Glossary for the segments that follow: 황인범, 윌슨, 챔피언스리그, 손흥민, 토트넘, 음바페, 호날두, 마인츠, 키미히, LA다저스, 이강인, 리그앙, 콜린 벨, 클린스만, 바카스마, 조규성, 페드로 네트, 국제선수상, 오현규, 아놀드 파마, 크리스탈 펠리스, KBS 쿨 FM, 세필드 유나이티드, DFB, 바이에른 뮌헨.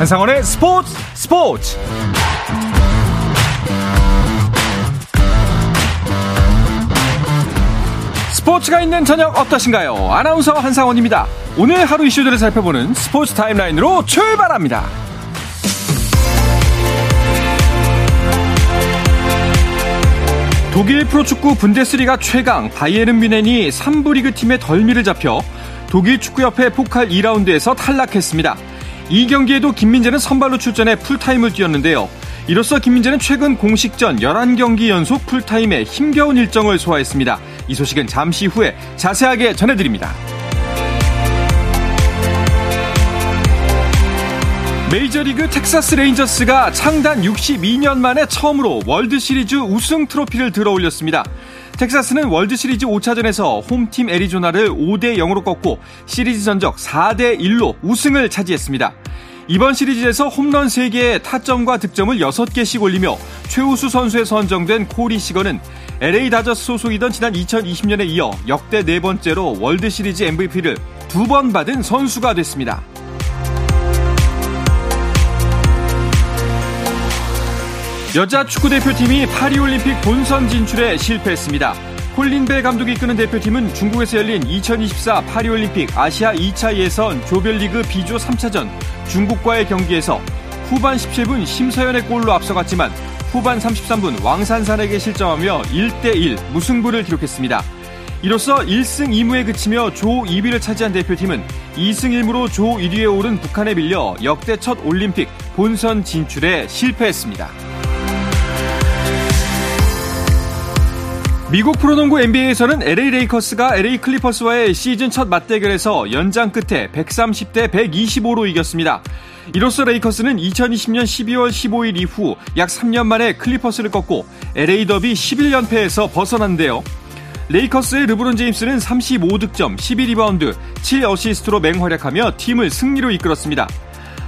한상원의 스포츠. 스포츠가 있는 저녁 어떠신가요? 아나운서 한상원입니다. 오늘 하루 이슈들을 살펴보는 스포츠 타임라인으로 출발합니다. 독일 프로축구 분데스리가 최강 바이에른 뮌헨이 3부 리그 팀의 덜미를 잡혀 독일 축구협회 포칼 2라운드에서 탈락했습니다. 이 경기에도 김민재는 선발로 출전해 풀타임을 뛰었는데요. 이로써 김민재는 최근 공식전 11경기 연속 풀타임의 힘겨운 일정을 소화했습니다. 이 소식은 잠시 후에 자세하게 전해드립니다. 메이저리그 텍사스 레인저스가 창단 62년 만에 처음으로 월드시리즈 우승 트로피를 들어올렸습니다. 텍사스는 월드시리즈 5차전에서 홈팀 애리조나를 5-0으로 꺾고 시리즈 전적 4-1로 우승을 차지했습니다. 이번 시리즈에서 홈런 3개에 타점과 득점을 6개씩 올리며 최우수 선수에 선정된 코리 시건은 LA다저스 소속이던 지난 2020년에 이어 역대 4번째로 월드시리즈 MVP를 2번 받은 선수가 됐습니다. 여자 축구대표팀이 파리올림픽 본선 진출에 실패했습니다. 콜린 벨 감독이 이끄는 대표팀은 중국에서 열린 2024 파리올림픽 아시아 2차 예선 조별리그 B조 3차전 중국과의 경기에서 후반 17분 심서연의 골로 앞서갔지만 후반 33분 왕산산에게 실점하며 1-1 무승부를 기록했습니다. 이로써 1승 2무에 그치며 조 2위를 차지한 대표팀은 2승 1무로 조 1위에 오른 북한에 밀려 역대 첫 올림픽 본선 진출에 실패했습니다. 미국 프로농구 NBA에서는 LA 레이커스가 LA 클리퍼스와의 시즌 첫 맞대결에서 연장 끝에 130-125로 이겼습니다. 이로써 레이커스는 2020년 12월 15일 이후 약 3년 만에 클리퍼스를 꺾고 LA 더비 11연패에서 벗어났는데요. 레이커스의 르브론 제임스는 35득점, 12리바운드, 7어시스트로 맹활약하며 팀을 승리로 이끌었습니다.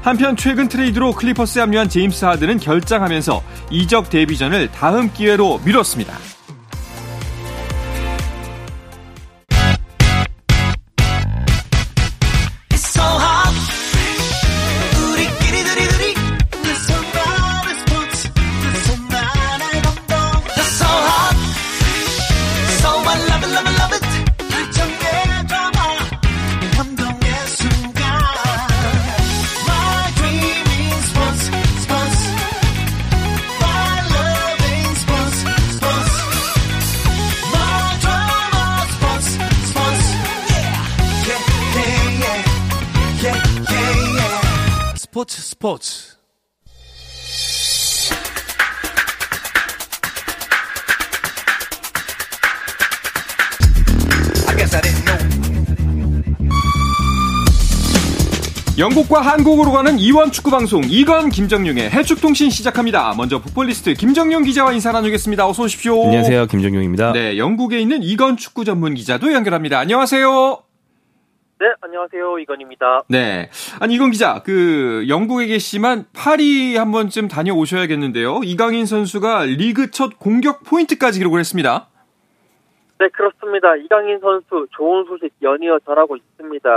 한편 최근 트레이드로 클리퍼스에 합류한 제임스 하든은 결장하면서 이적 데뷔전을 다음 기회로 미뤘습니다. 영국과 한국으로 가는 이원 축구방송 이건 김정용의 해축통신 시작합니다. 먼저 북폴리스트 김정용 기자와 인사 나누겠습니다. 어서 오십시오. 안녕하세요. 김정용입니다. 네, 영국에 있는 이건 축구 전문 기자도 연결합니다. 안녕하세요. 네, 안녕하세요. 이건입니다. 네, 아니 이건 기자, 그 영국에 계시지만 파리 한 번쯤 다녀오셔야겠는데요. 이강인 선수가 리그 첫 공격 포인트까지 기록을 했습니다. 네, 그렇습니다. 이강인 선수 좋은 소식 연이어 전하고 있습니다.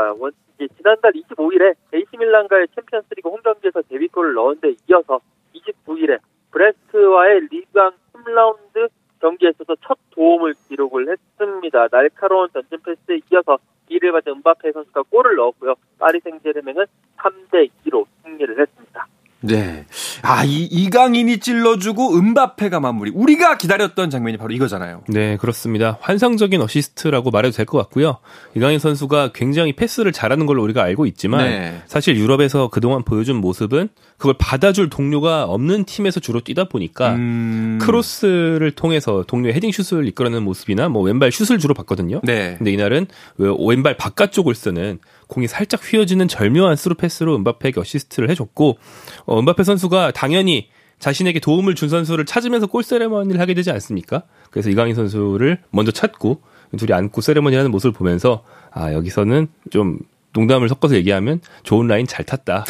지난달 25일에 AC밀란과의 챔피언스리그 홈경기에서 데뷔골을 넣은 데 이어서 29일에 브레스트와의 리그앙 3라운드 경기에서도 첫 도움을 기록을 했습니다. 날카로운 전진 패스에 이어서 이를 받은 음바페 선수가 골을 넣었고요. 파리 생제르맹은 3-2로 승리를 했습니다. 네, 이강인이 찔러주고 음바페가 마무리. 우리가 기다렸던 장면이 바로 이거잖아요. 네, 그렇습니다. 환상적인 어시스트라고 말해도 될 것 같고요. 이강인 선수가 굉장히 패스를 잘하는 걸로 우리가 알고 있지만 네. 사실 유럽에서 그동안 보여준 모습은 그걸 받아줄 동료가 없는 팀에서 주로 뛰다 보니까 크로스를 통해서 동료의 헤딩 슛을 이끌어내는 모습이나 뭐 왼발 슛을 주로 봤거든요. 네. 근데 이날은 왼발 바깥쪽을 쓰는 공이 살짝 휘어지는 절묘한 스루 패스로 음바페에게 어시스트를 해줬고 음바페 선수가 당연히 자신에게 도움을 준 선수를 찾으면서 골 세레머니를 하게 되지 않습니까? 그래서 이강인 선수를 먼저 찾고 둘이 안고 세레머니를 하는 모습을 보면서 여기서는 좀 농담을 섞어서 얘기하면 좋은 라인 잘 탔다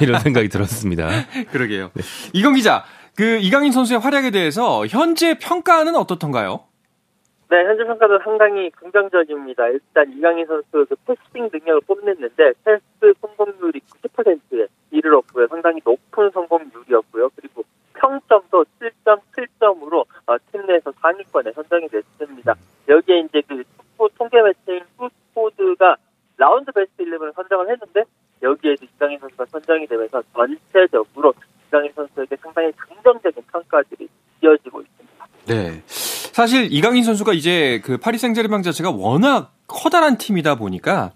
이런 생각이 들었습니다. 그러게요. 네. 이건 기자, 그 이강인 선수의 활약에 대해서 현재 평가는 어떻던가요? 네, 현재 평가도 상당히 긍정적입니다. 일단 이강인 선수 그 패싱 능력을 뽐냈는데 패스 성공률이 90%에 이르렀고요. 상당히 높은 성공률이었고요. 그리고 평점도 7.7점으로 팀 내에서 상위권에 선정이 됐습니다. 여기에 이제 그 축구 통계 매체인 투스포드가 라운드 베스트 11을 선정을 했는데 여기에 이강인 선수가 선정이 되면서 전체적으로 이강인 선수에게 상당히 긍정적인 평가들이 이어지고 있습니다. 네. 사실 이강인 선수가 이제 그 파리 생제르맹 자체가 워낙 커다란 팀이다 보니까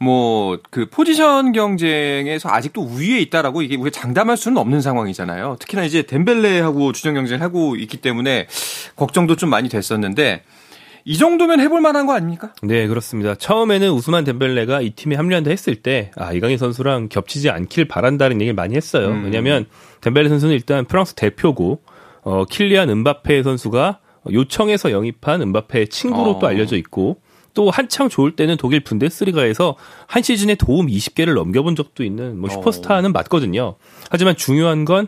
뭐 그 포지션 경쟁에서 아직도 우위에 있다라고 이게 우리가 장담할 수는 없는 상황이잖아요. 특히나 이제 뎀벨레하고 주전 경쟁을 하고 있기 때문에 걱정도 좀 많이 됐었는데 이 정도면 해볼 만한 거 아닙니까? 네, 그렇습니다. 처음에는 우스만 뎀벨레가 이 팀에 합류한다 했을 때 이강인 선수랑 겹치지 않길 바란다는 얘기를 많이 했어요. 왜냐하면 뎀벨레 선수는 일단 프랑스 대표고 킬리안 음바페 선수가 요청해서 영입한 음바페의 친구로 또 알려져 있고 또 한창 좋을 때는 독일 분데스리가에서 한 시즌에 도움 20개를 넘겨본 적도 있는 뭐 슈퍼스타는 맞거든요. 하지만 중요한 건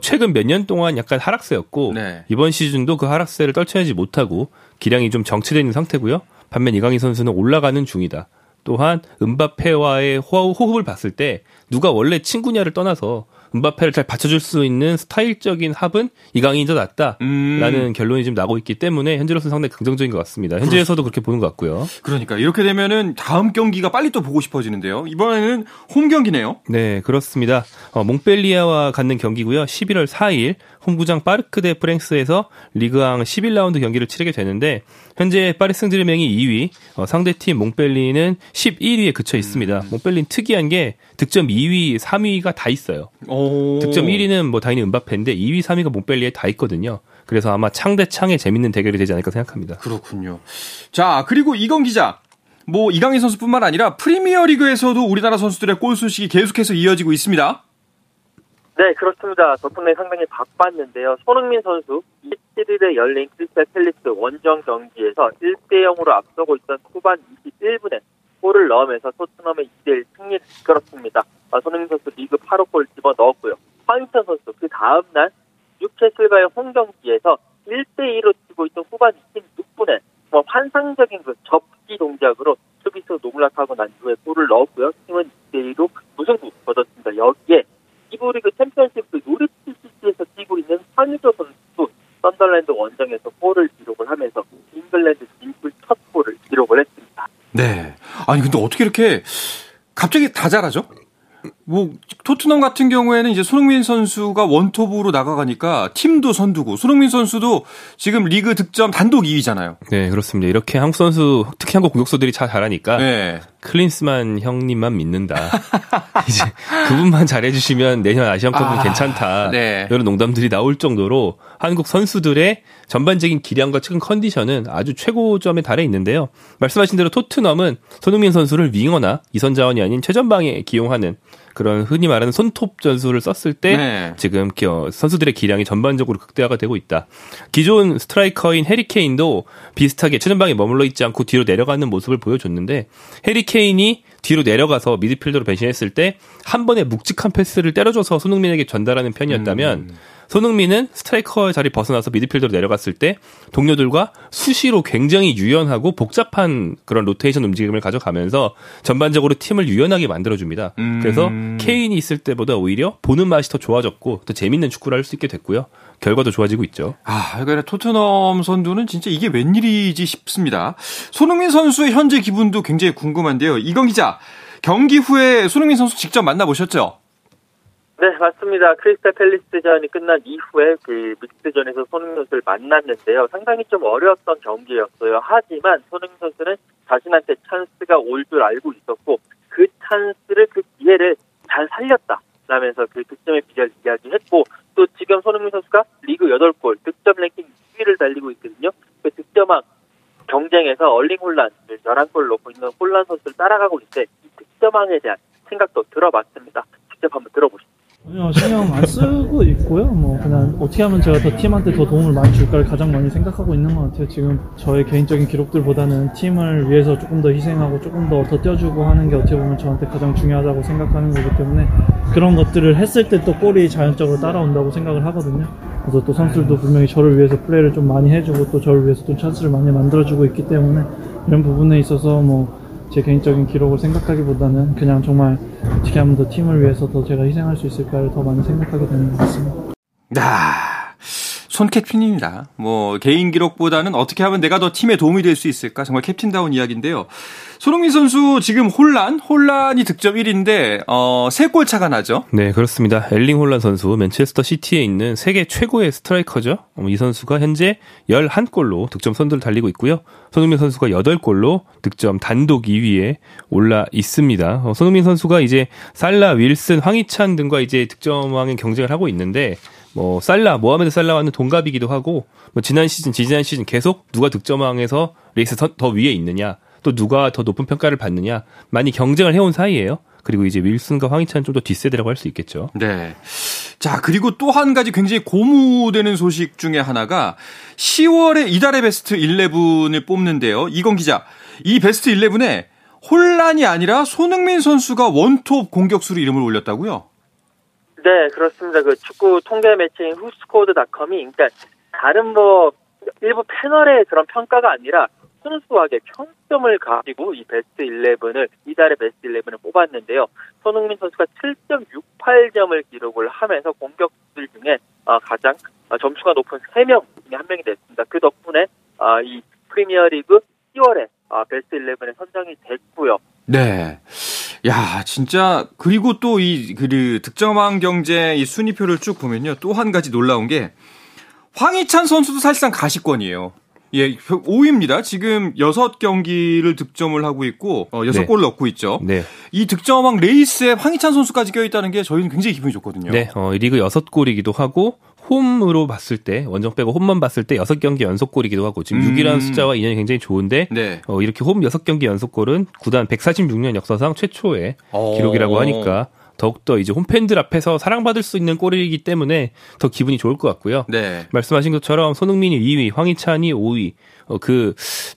최근 몇 년 동안 약간 하락세였고 네. 이번 시즌도 그 하락세를 떨쳐내지 못하고 기량이 좀 정체되어 있는 상태고요. 반면 이강인 선수는 올라가는 중이다. 또한 음바페와의 호흡을 봤을 때 누가 원래 친구냐를 떠나서 음바페를 잘 받쳐줄 수 있는 스타일적인 합은 이강인이 더 낫다라는 결론이 지금 나고 있기 때문에 현재로서는 상당히 긍정적인 것 같습니다. 현재에서도 그렇게 보는 것 같고요. 그러니까 이렇게 되면은 다음 경기가 빨리 또 보고 싶어지는데요. 이번에는 홈 경기네요. 네, 그렇습니다. 몽펠리에와 갖는 경기고요. 11월 4일 홈구장 파르크 대 프랭스에서 리그앙 11라운드 경기를 치르게 되는데 현재 파리 생제르맹이 2위, 상대팀 몽펠리는 11위에 그쳐 있습니다. 몽펠리는 특이한 게 득점 2위, 3위가 다 있어요. 득점 1위는 뭐 당연히 음바페인데 2위, 3위가 몽펠리에 다 있거든요. 그래서 아마 창대창에 재밌는 대결이 되지 않을까 생각합니다. 그렇군요. 자, 그리고 이건 기자. 뭐 이강인 선수뿐만 아니라 프리미어리그에서도 우리나라 선수들의 골 소식이 계속해서 이어지고 있습니다. 네, 그렇습니다. 덕분에 상당히 바빴는데요. 손흥민 선수 27일에 열린 크리스탈 펠리스 원정 경기에서 1-0으로 앞서고 있던 후반 21분에 골을 넣으면서 토트넘의 2-1 승리를 이끌었습니다. 손흥민 선수 리그 8호 골을 집어넣었고요. 황희찬 선수 그 다음날 뉴캐슬과의 홈경기에서 1-1로 치고 있던 후반 26분에 환상적인 그 접기 동작으로 수비수 농락하고 난 후에 골을 넣었고요. 팀은 2-2로 무승부 거뒀습니다. 여기에 이브리그 챔피언십 그 노리치 시티에서 뛰고 있는 황의조 선수도 썬더랜드 원정에서 골을 기록을 하면서 잉글랜드 진출 첫 골을 기록을 했습니다. 네. 아니 근데 어떻게 이렇게 갑자기 다 잘하죠? 뭐 토트넘 같은 경우에는 이제 손흥민 선수가 원톱으로 나가가니까 팀도 선두고 손흥민 선수도 지금 리그 득점 단독 2위잖아요. 네, 그렇습니다. 이렇게 한국 선수 특히 한국 공격수들이 잘 잘하니까 네. 클린스만 형님만 믿는다. 이제 그분만 잘해주시면 내년 아시안컵은 괜찮다. 네. 이런 농담들이 나올 정도로 한국 선수들의 전반적인 기량과 최근 컨디션은 아주 최고점에 달해 있는데요. 말씀하신 대로 토트넘은 손흥민 선수를 윙어나 이선자원이 아닌 최전방에 기용하는 그런 흔히 말하는 손톱 전술을 썼을 때 네. 지금 선수들의 기량이 전반적으로 극대화가 되고 있다. 기존 스트라이커인 해리케인도 비슷하게 최전방에 머물러 있지 않고 뒤로 내려가는 모습을 보여줬는데 해리케인이 뒤로 내려가서 미드필더로 변신했을 때 한 번에 묵직한 패스를 때려줘서 손흥민에게 전달하는 편이었다면 손흥민은 스트라이커의 자리 벗어나서 미드필더로 내려갔을 때 동료들과 수시로 굉장히 유연하고 복잡한 그런 로테이션 움직임을 가져가면서 전반적으로 팀을 유연하게 만들어줍니다. 그래서 케인이 있을 때보다 오히려 보는 맛이 더 좋아졌고 더 재밌는 축구를 할 수 있게 됐고요. 결과도 좋아지고 있죠. 그러니까 토트넘 선두는 진짜 이게 웬일이지 싶습니다. 손흥민 선수의 현재 기분도 굉장히 궁금한데요. 이건 기자, 경기 후에 손흥민 선수 직접 만나보셨죠? 네, 맞습니다. 크리스탈 팰리스전이 끝난 이후에 그 믹스전에서 손흥민 선수를 만났는데요. 상당히 좀 어려웠던 경기였어요. 하지만 손흥민 선수는 자신한테 찬스가 올 줄 알고 있었고 그 찬스를, 그 기회를 잘 살렸다라면서 그 득점의 비결 이야기했고 또 지금 손흥민 선수가 리그 8골, 득점 랭킹 2위를 달리고 있거든요. 그 득점왕 경쟁에서 엘링 혼란 11골로 보이는 혼란 선수를 따라가고 있는데 이 득점왕에 대한 생각도 들어봤습니다. 직접 한번 들어보시죠. 전혀 신경 안 쓰고 있고요. 그냥 어떻게 하면 제가 더 팀한테 더 도움을 많이 줄까를 가장 많이 생각하고 있는 것 같아요. 지금 저의 개인적인 기록들보다는 팀을 위해서 조금 더 희생하고 조금 더 뛰어주고 하는 게 어떻게 보면 저한테 가장 중요하다고 생각하는 거기 때문에 그런 것들을 했을 때 또 골이 자연적으로 따라온다고 생각을 하거든요. 그래서 또 선수들도 분명히 저를 위해서 플레이를 좀 많이 해주고 또 저를 위해서 또 찬스를 많이 만들어주고 있기 때문에 이런 부분에 있어서 뭐 제 개인적인 기록을 생각하기보다는 그냥 정말 어떻게 하면 더 팀을 위해서 더 제가 희생할 수 있을까를 더 많이 생각하게 되는 것 같습니다. 손 캡틴입니다. 뭐 개인 기록보다는 어떻게 하면 내가 더 팀에 도움이 될 수 있을까? 정말 캡틴다운 이야기인데요. 손흥민 선수 지금 혼란이 득점 1위인데 3골 차가 나죠? 네, 그렇습니다. 엘링 혼란 선수, 맨체스터 시티에 있는 세계 최고의 스트라이커죠. 이 선수가 현재 11골로 득점 선두를 달리고 있고요. 손흥민 선수가 8골로 득점 단독 2위에 올라 있습니다. 손흥민 선수가 이제 살라, 윌슨, 황희찬 등과 이제 득점왕의 경쟁을 하고 있는데 살라, 모하메드 살라와는 동갑이기도 하고, 지난 시즌 계속 누가 득점왕에서 레이스 더 위에 있느냐, 또 누가 더 높은 평가를 받느냐, 많이 경쟁을 해온 사이예요. 그리고 이제 윌슨과 황희찬은 좀 더 뒷세대라고 할 수 있겠죠. 네. 자, 그리고 또 한 가지 굉장히 고무되는 소식 중에 하나가 10월에 이달의 베스트 11을 뽑는데요. 이건 기자, 이 베스트 11에 혼란이 아니라 손흥민 선수가 원톱 공격수로 이름을 올렸다고요? 네, 그렇습니다. 그 축구 통계 매체인 후스코드닷컴이 그러니까 다른 일부 패널의 그런 평가가 아니라 순수하게 평점을 가지고 이 베스트 11을 이달의 베스트 11을 뽑았는데요. 손흥민 선수가 7.68점을 기록을 하면서 공격수들 중에 가장 점수가 높은 3명 중에 1명이 됐습니다. 그 덕분에 이 프리미어리그 10월에 베스트 11에 선정이 됐고요. 네. 야, 진짜, 그리고 또 득점왕 경쟁 이 순위표를 쭉 보면요. 또 한 가지 놀라운 게, 황희찬 선수도 사실상 가시권이에요. 예, 5위입니다. 지금 6경기를 득점을 하고 있고, 6골을 넣고 있죠. 네. 이 득점왕 레이스에 황희찬 선수까지 껴있다는 게 저희는 굉장히 기분이 좋거든요. 네, 리그 6골이기도 하고, 홈으로 봤을 때, 원정 빼고 홈만 봤을 때 6경기 연속골이기도 하고, 지금 6이라는 숫자와 인연이 굉장히 좋은데, 네. 이렇게 홈 6경기 연속골은 구단 146년 역사상 최초의 기록이라고 하니까, 더욱더 이제 홈팬들 앞에서 사랑받을 수 있는 골이기 때문에 더 기분이 좋을 것 같고요. 네. 말씀하신 것처럼 손흥민이 2위, 황희찬이 5위,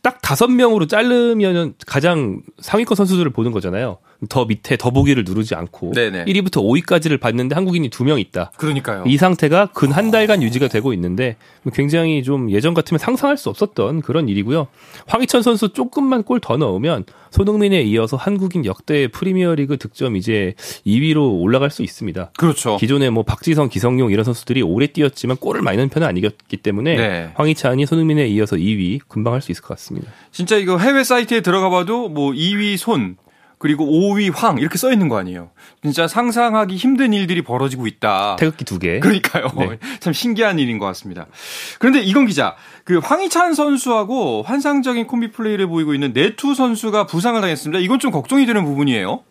딱 5명으로 자르면 가장 상위권 선수들을 보는 거잖아요. 더 밑에 더보기를 누르지 않고 네네. 1위부터 5위까지를 봤는데 한국인이 2명 있다. 그러니까요. 이 상태가 근 한 달간 유지가 되고 있는데 굉장히 좀 예전 같으면 상상할 수 없었던 그런 일이고요. 황희찬 선수 조금만 골 더 넣으면 손흥민에 이어서 한국인 역대 프리미어리그 득점 이제 2위로 올라갈 수 있습니다. 그렇죠. 기존에 박지성, 기성용 이런 선수들이 오래 뛰었지만 골을 많이 넣는 편은 아니었기 때문에 네. 황희찬이 손흥민에 이어서 2위 금방 할 수 있을 것 같습니다. 진짜 이거 해외 사이트에 들어가 봐도 2위 손 그리고 5위 황 이렇게 써 있는 거 아니에요. 진짜 상상하기 힘든 일들이 벌어지고 있다. 태극기 2개. 그러니까요. 네. 참 신기한 일인 것 같습니다. 그런데 이건 기자, 황희찬 선수하고 환상적인 콤비 플레이를 보이고 있는 네투 선수가 부상을 당했습니다. 이건 좀 걱정이 되는 부분이에요.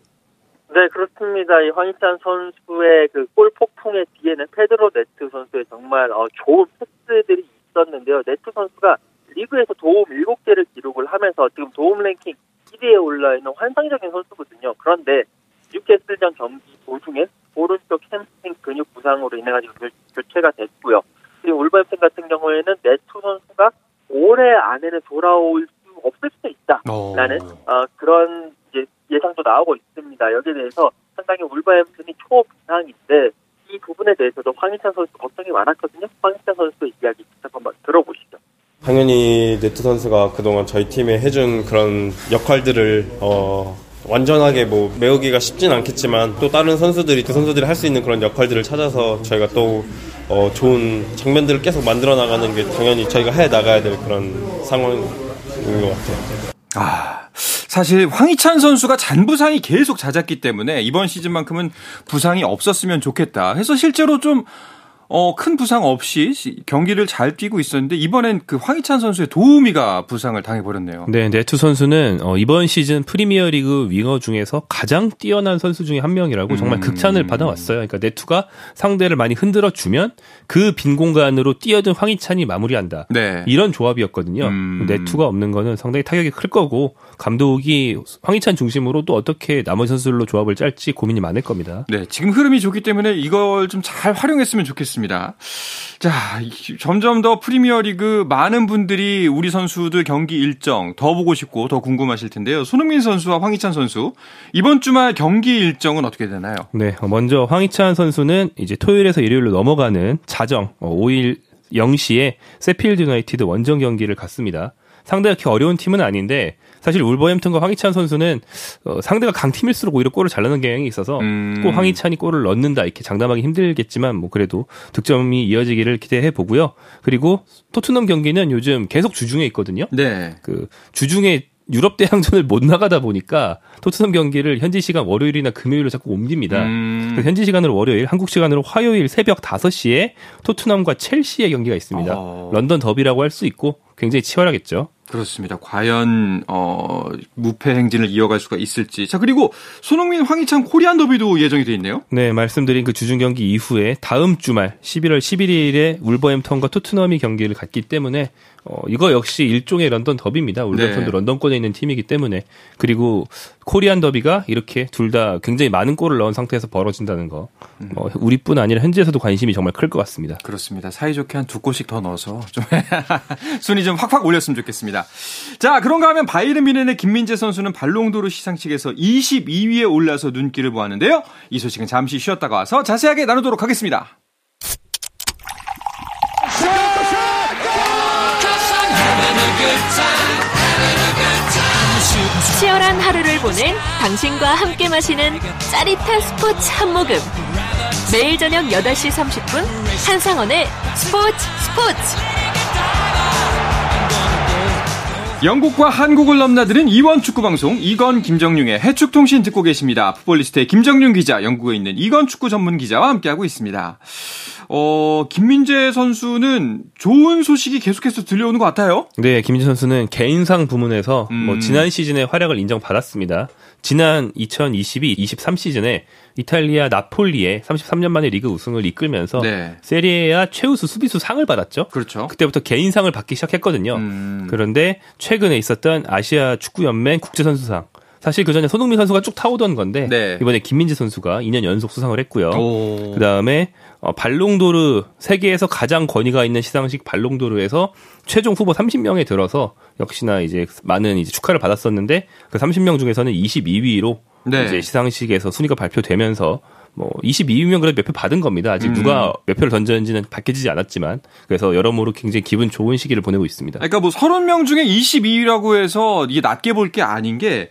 네, 그렇습니다. 이 황희찬 선수의 골 폭풍의 뒤에는 페드로 네트 선수의 정말 좋은 패스들이 있었는데요. 네트 선수가 리그에서 도움 7개를 기록을 하면서 지금 도움 랭킹 1위에 올라있는 환상적인 선수거든요. 그런데 뉴캐슬전 경기 도중에 오른쪽 햄스트링 근육 부상으로 인해 가지고 교체가 됐고요. 그리고 울버햄튼 같은 경우에는 네투 선수가 올해 안에는 돌아올 수 없을 수도 있다라는 그런 이제 예상도 나오고 있습니다. 여기에 대해서 상당히 울버햄튼이 초부상인데 이 부분에 대해서도 황희찬 선수 걱정이 많았거든요. 황희찬 선수의 이야기 직접 한번 들어보시죠. 당연히 네트 선수가 그동안 저희 팀에 해준 그런 역할들을 완전하게 메우기가 쉽진 않겠지만 또 다른 선수들이 그 선수들이 할 수 있는 그런 역할들을 찾아서 저희가 또 좋은 장면들을 계속 만들어 나가는 게 당연히 저희가 해 나가야 될 그런 상황인 것 같아요. 사실 황희찬 선수가 잔부상이 계속 잦았기 때문에 이번 시즌만큼은 부상이 없었으면 좋겠다 해서 실제로 좀 큰 부상 없이 경기를 잘 뛰고 있었는데 이번엔 황희찬 선수의 도우미가 부상을 당해버렸네요. 네, 네투 선수는 이번 시즌 프리미어리그 윙어 중에서 가장 뛰어난 선수 중에 한 명이라고 정말 극찬을 받아왔어요. 그러니까 네투가 상대를 많이 흔들어주면 그 빈 공간으로 뛰어든 황희찬이 마무리한다. 네. 이런 조합이었거든요. 네투가 없는 거는 상당히 타격이 클 거고 감독이 황희찬 중심으로 또 어떻게 나머지 선수들로 조합을 짤지 고민이 많을 겁니다. 네, 지금 흐름이 좋기 때문에 이걸 좀 잘 활용했으면 좋겠습니다. 그렇습니다. 자, 점점 더 프리미어리그 많은 분들이 우리 선수들 경기 일정 더 보고 싶고 더 궁금하실 텐데요. 손흥민 선수와 황희찬 선수 이번 주말 경기 일정은 어떻게 되나요? 네, 먼저 황희찬 선수는 이제 토요일에서 일요일로 넘어가는 자정 5일 0시에 세필드 유나이티드 원정 경기를 갔습니다. 상대가 그렇게 어려운 팀은 아닌데 사실 울버햄튼과 황희찬 선수는 상대가 강팀일수록 오히려 골을 잘 넣는 경향이 있어서 꼭 황희찬이 골을 넣는다 이렇게 장담하기 힘들겠지만 뭐 그래도 득점이 이어지기를 기대해 보고요. 그리고 토트넘 경기는 요즘 계속 주중에 있거든요. 네. 그 주중에 유럽 대항전을 못 나가다 보니까 토트넘 경기를 현지 시간 월요일이나 금요일로 자꾸 옮깁니다. 그래서 현지 시간으로 월요일, 한국 시간으로 화요일 새벽 5시에 토트넘과 첼시의 경기가 있습니다. 런던 더비라고 할 수 있고 굉장히 치열하겠죠. 그렇습니다. 과연 무패 행진을 이어갈 수가 있을지. 자, 그리고 손흥민, 황희찬 코리안 더비도 예정이 돼 있네요. 네, 말씀드린 그 주중 경기 이후에 다음 주말 11월 11일에 울버햄튼과 토트넘이 경기를 갖기 때문에 이거 역시 일종의 런던 더비입니다. 울버햄튼도 네. 런던권에 있는 팀이기 때문에. 그리고 코리안 더비가 이렇게 둘 다 굉장히 많은 골을 넣은 상태에서 벌어진다는 거. 우리뿐 아니라 현지에서도 관심이 정말 클 것 같습니다. 그렇습니다. 사이좋게 한 두 골씩 더 넣어서 좀 순위 좀 확확 올렸으면 좋겠습니다. 자, 그런가 하면 바이에른 뮌헨의 김민재 선수는 발롱도르 시상식에서 22위에 올라서 눈길을 모았는데요. 이 소식은 잠시 쉬었다가 와서 자세하게 나누도록 하겠습니다. 치열한 하루를 보낸 당신과 함께 마시는 짜릿한 스포츠 한 모금. 매일 저녁 8시 30분 한상헌의 스포츠. 영국과 한국을 넘나드는 이원 축구방송 이건 김정용의 해축통신 듣고 계십니다. 풋볼리스트의 김정용 기자, 영국에 있는 이건 축구 전문 기자와 함께하고 있습니다. 김민재 선수는 좋은 소식이 계속해서 들려오는 것 같아요. 네, 김민재 선수는 개인상 부문에서 지난 시즌의 활약을 인정받았습니다. 지난 2022-23 시즌에 이탈리아 나폴리에 33년 만에 리그 우승을 이끌면서 네. 세리에아 최우수 수비수 상을 받았죠. 그렇죠. 그때부터 개인상을 받기 시작했거든요. 그런데 최근에 있었던 아시아 축구연맹 국제선수상, 사실 그 전에 손흥민 선수가 쭉 타오던 건데 네. 이번에 김민재 선수가 2년 연속 수상을 했고요. 그 다음에 발롱도르, 세계에서 가장 권위가 있는 시상식 발롱도르에서 최종 후보 30명에 들어서 역시나 이제 많은 이제 축하를 받았었는데 그 30명 중에서는 22위로 네. 이제 시상식에서 순위가 발표되면서 뭐 22위면 그래도 몇 표 받은 겁니다. 아직 누가 몇 표를 던졌는지는 밝혀지지 않았지만 그래서 여러모로 굉장히 기분 좋은 시기를 보내고 있습니다. 그러니까 뭐 30명 중에 22위라고 해서 이게 낮게 볼 게 아닌 게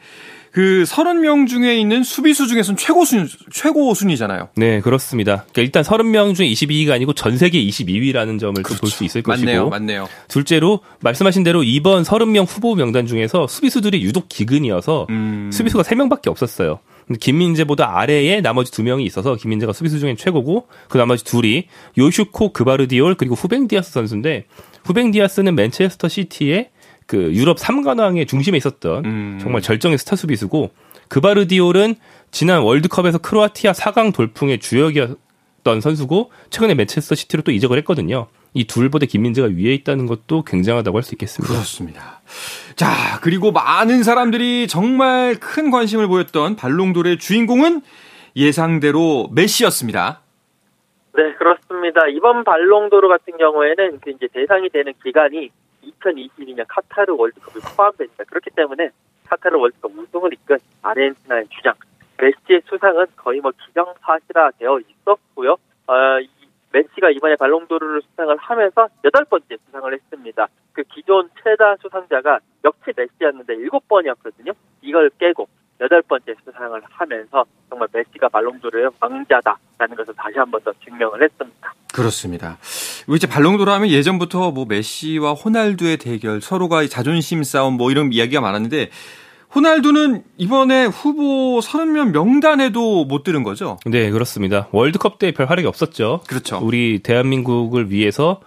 그 30명 중에 있는 수비수 중에서는 최고 순위잖아요. 네, 그렇습니다. 그러니까 일단 30명 중에 22위가 아니고 전 세계 22위라는 점을 그렇죠. 볼 수 있을 것이고. 맞네요. 둘째로 말씀하신 대로 이번 30명 후보 명단 중에서 수비수들이 유독 기근이어서 수비수가 3명밖에 없었어요. 김민재보다 아래에 나머지 2명이 있어서 김민재가 수비수 중엔 최고고 그 나머지 둘이 요슈코 그바르디올 그리고 후벵 디아스 선수인데 후벵 디아스는 맨체스터 시티의 그 유럽 3관왕의 중심에 있었던 정말 절정의 스타 수비수고 그바르디올은 지난 월드컵에서 크로아티아 4강 돌풍의 주역이었던 선수고 최근에 맨체스터 시티로 또 이적을 했거든요. 이 둘보다 김민재가 위에 있다는 것도 굉장하다고 할 수 있겠습니다. 그렇습니다. 자, 그리고 많은 사람들이 정말 큰 관심을 보였던 발롱도르의 주인공은 예상대로 메시였습니다. 네, 그렇습니다. 이번 발롱도르 같은 경우에는 그 이제 대상이 되는 기간이 2022년 카타르 월드컵이 포함됩니다. 그렇기 때문에 카타르 월드컵 우승을 이끈 아르헨티나의 주장 메시의 수상은 거의 뭐 기정사실화 되어 있었고요. 이 메시가 이번에 발롱도르를 수상을 하면서 8번째 수상을 했습니다. 그 기존 최다 수상자가 역시 메시였는데 7번이었거든요. 이걸 깨고 8번째 수상을 하면서 정말 메시가 발롱도르의 왕자다라는 것을 다시 한 번 더 증명을 했습니다. 그렇습니다. 이제 발롱도르 하면 예전부터 뭐 메시와 호날두의 대결, 서로가 자존심 싸움 뭐 이런 이야기가 많았는데 호날두는 이번에 후보 30명 명단에도 못 들은 거죠? 네, 그렇습니다. 월드컵 때 별 활약이 없었죠. 그렇죠. 우리 대한민국을 위해서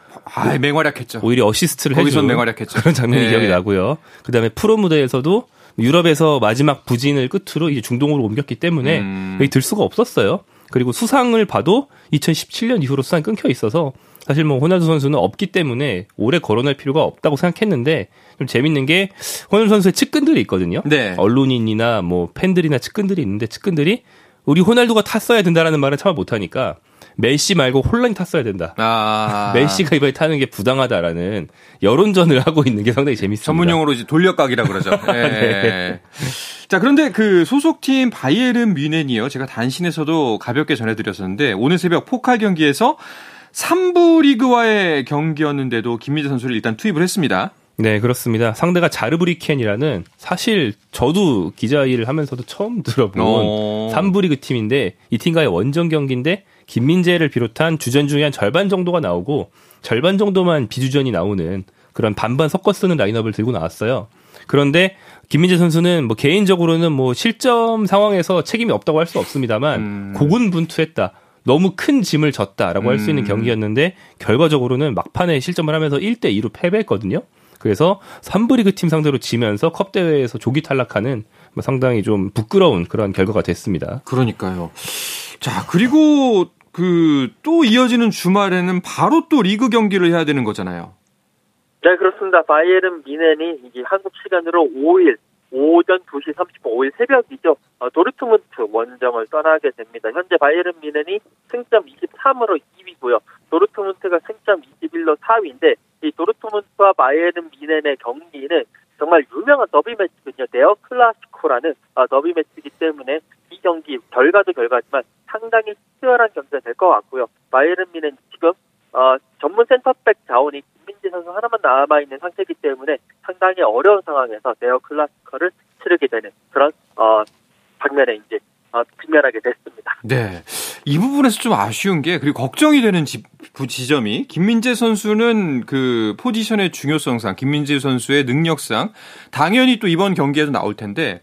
맹활약했죠. 오히려 어시스트를 해준 맹활약했죠. 그런 장면이 네. 기억이 나고요. 그다음에 프로 무대에서도 유럽에서 마지막 부진을 끝으로 이제 중동으로 옮겼기 때문에 여기 들 수가 없었어요. 그리고 수상을 봐도 2017년 이후로 수상이 끊겨 있어서 사실 뭐 호날두 선수는 없기 때문에 오래 거론할 필요가 없다고 생각했는데 좀 재밌는 게 호날두 선수의 측근들이 있거든요. 네. 언론인이나 뭐 팬들이나 측근들이 있는데 측근들이 우리 호날두가 탔어야 된다라는 말을 차마 못하니까 메시 말고 혼란이 탔어야 된다. 메시가 이번에 타는 게 부당하다라는 여론전을 하고 있는 게 상당히 재밌습니다. 전문용어로 이제 돌려각이라고 그러죠. 네. 자, 그런데 그 소속팀 바이에른 뮌헨이요. 제가 단신에서도 가볍게 전해드렸었는데 오늘 새벽 포칼 경기에서 3부 리그와의 경기였는데도 김민재 선수를 일단 투입을 했습니다. 네, 그렇습니다. 상대가 자르브리켄이라는 사실 저도 기자 일을 하면서도 처음 들어본 3부 리그 팀인데 이 팀과의 원정 경기인데 김민재를 비롯한 주전 중에 한 절반 정도가 나오고 절반 정도만 비주전이 나오는 그런 반반 섞어 쓰는 라인업을 들고 나왔어요. 그런데 김민재 선수는 뭐 개인적으로는 뭐 실점 상황에서 책임이 없다고 할 수 없습니다만 고군분투했다. 너무 큰 짐을 졌다라고 할 수 있는 경기였는데 결과적으로는 막판에 실점을 하면서 1-2로 패배했거든요. 그래서 3부 리그 팀 상대로 지면서 컵 대회에서 조기 탈락하는 뭐 상당히 좀 부끄러운 그런 결과가 됐습니다. 그러니까요. 자, 그리고 그 또 이어지는 주말에는 바로 또 리그 경기를 해야 되는 거잖아요. 네, 그렇습니다. 바이에른 뮌헨이 이제 한국 시간으로 5일 오전 2시 30분 5일 새벽이죠. 도르트문트 원정을 떠나게 됩니다. 현재 바이에른 뮌헨이 승점 23으로 2위고요. 도르트문트가 승점 21로 4위인데 이 도르트문트와 바이에른 뮌헨의 경기는 정말 유명한 더비 매치군요. 데어 클라시코라는 더비 매치이기 때문에 이 경기 결과도 결과지만 상당히 치열한 경기가 될 것 같고요. 바이에른 뮌헨 지금 전문 센터백 자원이 김민재 선수 하나만 남아있는 상태이기 때문에 상당히 어려운 상황에서 데어 클라시코를 치르게 되는 그런 장면에 이제 직면하게 됐습니다. 네, 이 부분에서 좀 아쉬운 게 그리고 걱정이 되는 지점이 김민재 선수는 그 포지션의 중요성상 김민재 선수의 능력상 당연히 또 이번 경기에도 나올 텐데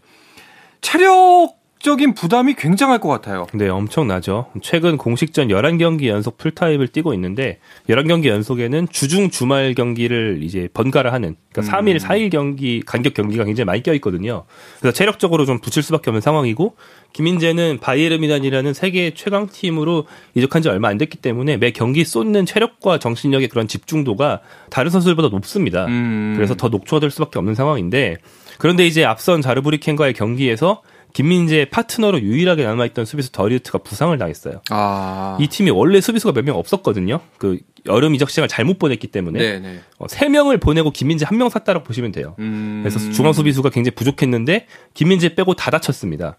체력적인 부담이 굉장할 것 같아요. 네, 엄청나죠. 최근 공식전 11경기 연속 풀타임을 뛰고 있는데 11경기 연속에는 주중 주말 경기를 이제 번갈아 하는 그러니까 3일 4일 경기 간격 경기가 굉장히 많이 껴있거든요. 그래서 체력적으로 좀 붙일 수밖에 없는 상황이고 김민재는 바이에른 뮌헨이라는 세계 최강팀으로 이적한 지 얼마 안 됐기 때문에 매 경기 쏟는 체력과 정신력의 그런 집중도가 다른 선수들보다 높습니다. 그래서 더 녹초화될 수밖에 없는 상황인데 그런데 이제 앞선 자르브리켄과의 경기에서 김민재의 파트너로 유일하게 남아있던 수비수 더리우트가 부상을 당했어요. 이 팀이 원래 수비수가 몇 명 없었거든요. 그 여름 이적 시장을 잘못 보냈기 때문에 3명을 보내고 김민재 1명 샀다라고 보시면 돼요. 그래서 중앙 수비수가 굉장히 부족했는데 김민재 빼고 다 다쳤습니다.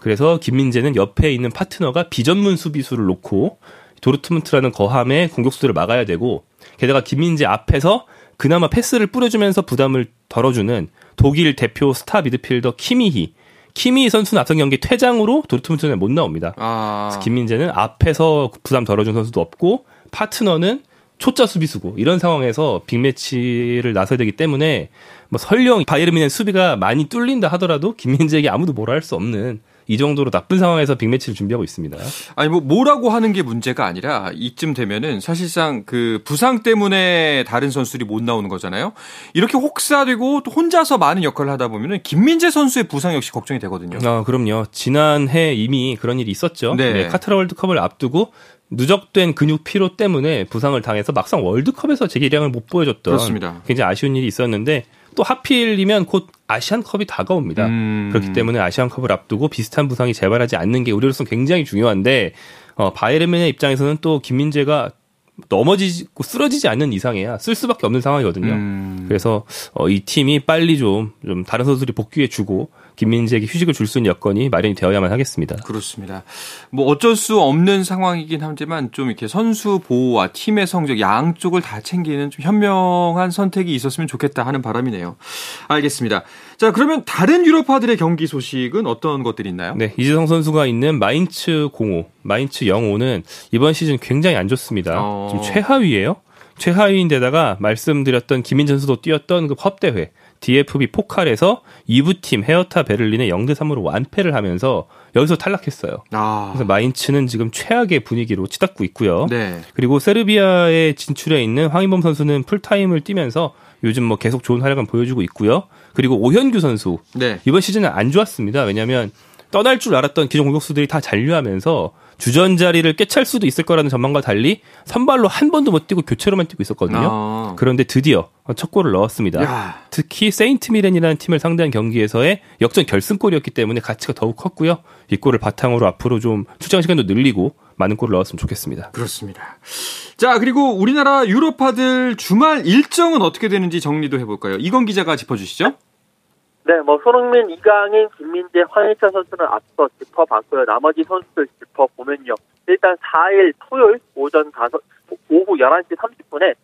그래서 김민재는 옆에 있는 파트너가 비전문 수비수를 놓고 도르트문트라는 거함의 공격수들을 막아야 되고 게다가 김민재 앞에서 그나마 패스를 뿌려주면서 부담을 덜어주는 독일 대표 스타 미드필더 키미히 선수는 앞선 경기 퇴장으로 도르트문트는 못 나옵니다. 그래서 김민재는 앞에서 부담 덜어준 선수도 없고 파트너는 초짜 수비수고 이런 상황에서 빅매치를 나서야 되기 때문에 뭐 설령 바이에른 뮌헨 수비가 많이 뚫린다 하더라도 김민재에게 아무도 뭐라 할 수 없는 이 정도로 나쁜 상황에서 빅매치를 준비하고 있습니다. 아니 뭐라고 하는 게 문제가 아니라 이쯤 되면은 사실상 그 부상 때문에 다른 선수들이 못 나오는 거잖아요. 이렇게 혹사되고 또 혼자서 많은 역할을 하다 보면은 김민재 선수의 부상 역시 걱정이 되거든요. 그럼요. 지난해 이미 그런 일이 있었죠. 네, 카타르 월드컵을 앞두고 누적된 근육 피로 때문에 부상을 당해서 막상 월드컵에서 제 기량을 못 보여줬던 그렇습니다. 굉장히 아쉬운 일이 있었는데 또 하필이면 곧 아시안컵이 다가옵니다. 그렇기 때문에 아시안컵을 앞두고 비슷한 부상이 재발하지 않는 게 우리로서는 굉장히 중요한데 바이에른 뮌헨의 입장에서는 또 김민재가 넘어지고 쓰러지지 않는 이상에야 쓸 수밖에 없는 상황이거든요. 그래서 이 팀이 빨리 좀 다른 선수들이 복귀해주고 김민재에게 휴식을 줄 수 있는 여건이 마련이 되어야만 하겠습니다. 그렇습니다. 뭐 어쩔 수 없는 상황이긴 하지만 좀 이렇게 선수 보호와 팀의 성적 양쪽을 다 챙기는 좀 현명한 선택이 있었으면 좋겠다 하는 바람이네요. 알겠습니다. 자, 그러면 다른 유럽파들의 경기 소식은 어떤 것들이 있나요? 네, 이재성 선수가 있는 마인츠 05, 마인츠 05는 이번 시즌 굉장히 안 좋습니다. 지금 최하위예요. 최하위인데다가 말씀드렸던 김민재 선수도 뛰었던 그 컵 대회 DFB 포칼에서 2부팀 헤어타 베를린의 0-3으로 완패를 하면서 여기서 탈락했어요. 그래서 마인츠는 지금 최악의 분위기로 치닫고 있고요. 네. 그리고 세르비아에 진출해 있는 황인범 선수는 풀타임을 뛰면서 요즘 뭐 계속 좋은 활약을 보여주고 있고요. 그리고 오현규 선수 이번 시즌은 안 좋았습니다. 왜냐하면 떠날 줄 알았던 기존 공격수들이 다 잔류하면서 주전 자리를 꿰찰 수도 있을 거라는 전망과 달리 선발로 한 번도 못 뛰고 교체로만 뛰고 있었거든요. 그런데 드디어 첫 골을 넣었습니다. 특히 세인트미렌이라는 팀을 상대한 경기에서의 역전 결승골이었기 때문에 가치가 더욱 컸고요. 이 골을 바탕으로 앞으로 좀 출장 시간도 늘리고 많은 골을 넣었으면 좋겠습니다. 그렇습니다. 자, 그리고 우리나라 유로파들 주말 일정은 어떻게 되는지 정리도 해볼까요? 이건 기자가 짚어주시죠. 네, 손흥민, 이강인, 김민재, 황희찬 선수는 앞서 짚어봤고요. 나머지 선수들 짚어보면요. 일단 4일 토요일 오후 11시 30분에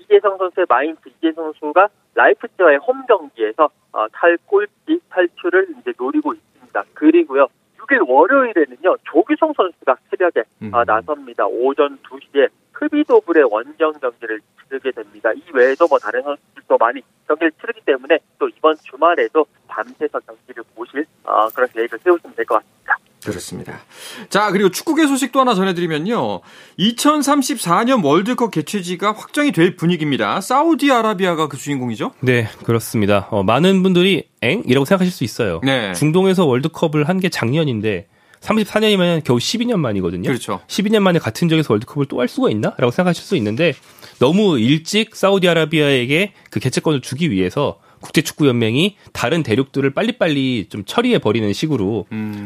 이재성 선수의 마인츠 이재성 선수가 라이프치히와의 홈 경기에서 탈꼴찌 탈출을 이제 노리고 있습니다. 그리고요. 6일 월요일에는요. 조규성 선수가 새벽에 나섭니다. 오전 2시에 크비도블의 원정 경기를 치르게 됩니다. 이 외에도 다른 선수들도 많이 경기를 치르기 때문에 또 이번 주말에도 밤새서 경기를 보실 그런 계획을 세우시면 될 것 같습니다. 그렇습니다. 자, 그리고 축구계 소식도 하나 전해드리면요. 2034년 월드컵 개최지가 확정이 될 분위기입니다. 사우디아라비아가 그 주인공이죠? 네, 그렇습니다. 많은 분들이 엥? 이라고 생각하실 수 있어요. 네. 중동에서 월드컵을 한 게 작년인데 34년이면 겨우 12년 만이거든요. 그렇죠. 12년 만에 같은 지역에서 월드컵을 또 할 수가 있나? 라고 생각하실 수 있는데 너무 일찍 사우디아라비아에게 그 개최권을 주기 위해서 국제축구연맹이 다른 대륙들을 빨리빨리 좀 처리해버리는 식으로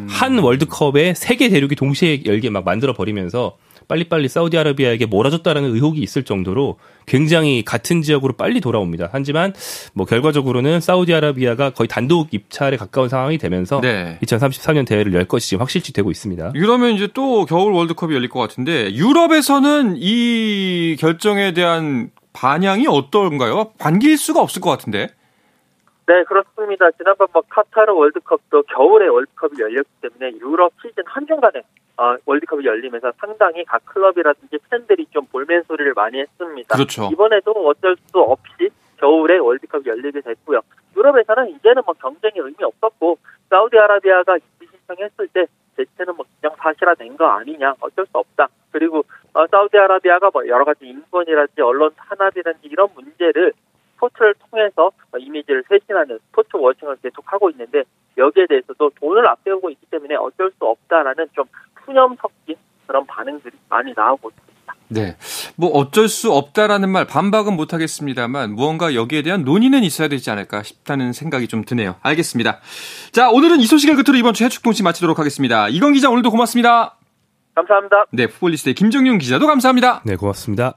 한 월드컵에 세 개 대륙이 동시에 열게 막 만들어버리면서 빨리빨리 사우디아라비아에게 몰아줬다라는 의혹이 있을 정도로 굉장히 같은 지역으로 빨리 돌아옵니다. 하지만 결과적으로는 사우디아라비아가 거의 단독 입찰에 가까운 상황이 되면서 네. 2034년 대회를 열 것이 지금 확실시 되고 있습니다. 이러면 이제 또 겨울 월드컵이 열릴 것 같은데 유럽에서는 이 결정에 대한 반향이 어떤가요? 반길 수가 없을 것 같은데. 네, 그렇습니다. 지난번 카타르 월드컵도 겨울에 월드컵이 열렸기 때문에 유럽 시즌 한중간에 월드컵이 열리면서 상당히 각 클럽이라든지 팬들이 좀 볼멘 소리를 많이 했습니다. 그렇죠. 이번에도 어쩔 수 없이 겨울에 월드컵이 열리게 됐고요. 유럽에서는 이제는 경쟁이 의미 없었고 사우디아라비아가 입지 신청했을 때 대체는 그냥 사실화된 거 아니냐, 어쩔 수 없다. 그리고 사우디아라비아가 여러 가지 인권이라든지 언론 탄압이라든지 이런 문제를 스포츠를 통해서 이미지를 쇄신하는 스포츠 워칭을 계속하고 있는데 여기에 대해서도 돈을 앞세우고 있기 때문에 어쩔 수 없다라는 좀 푸념 섞인 그런 반응들이 많이 나오고 있습니다. 네, 어쩔 수 없다라는 말 반박은 못하겠습니다만 무언가 여기에 대한 논의는 있어야 되지 않을까 싶다는 생각이 좀 드네요. 알겠습니다. 자, 오늘은 이 소식을 끝으로 이번 주 해축통신 마치도록 하겠습니다. 이건 기자 오늘도 고맙습니다. 감사합니다. 네, 풋볼리스트의 김정용 기자도 감사합니다. 네, 고맙습니다.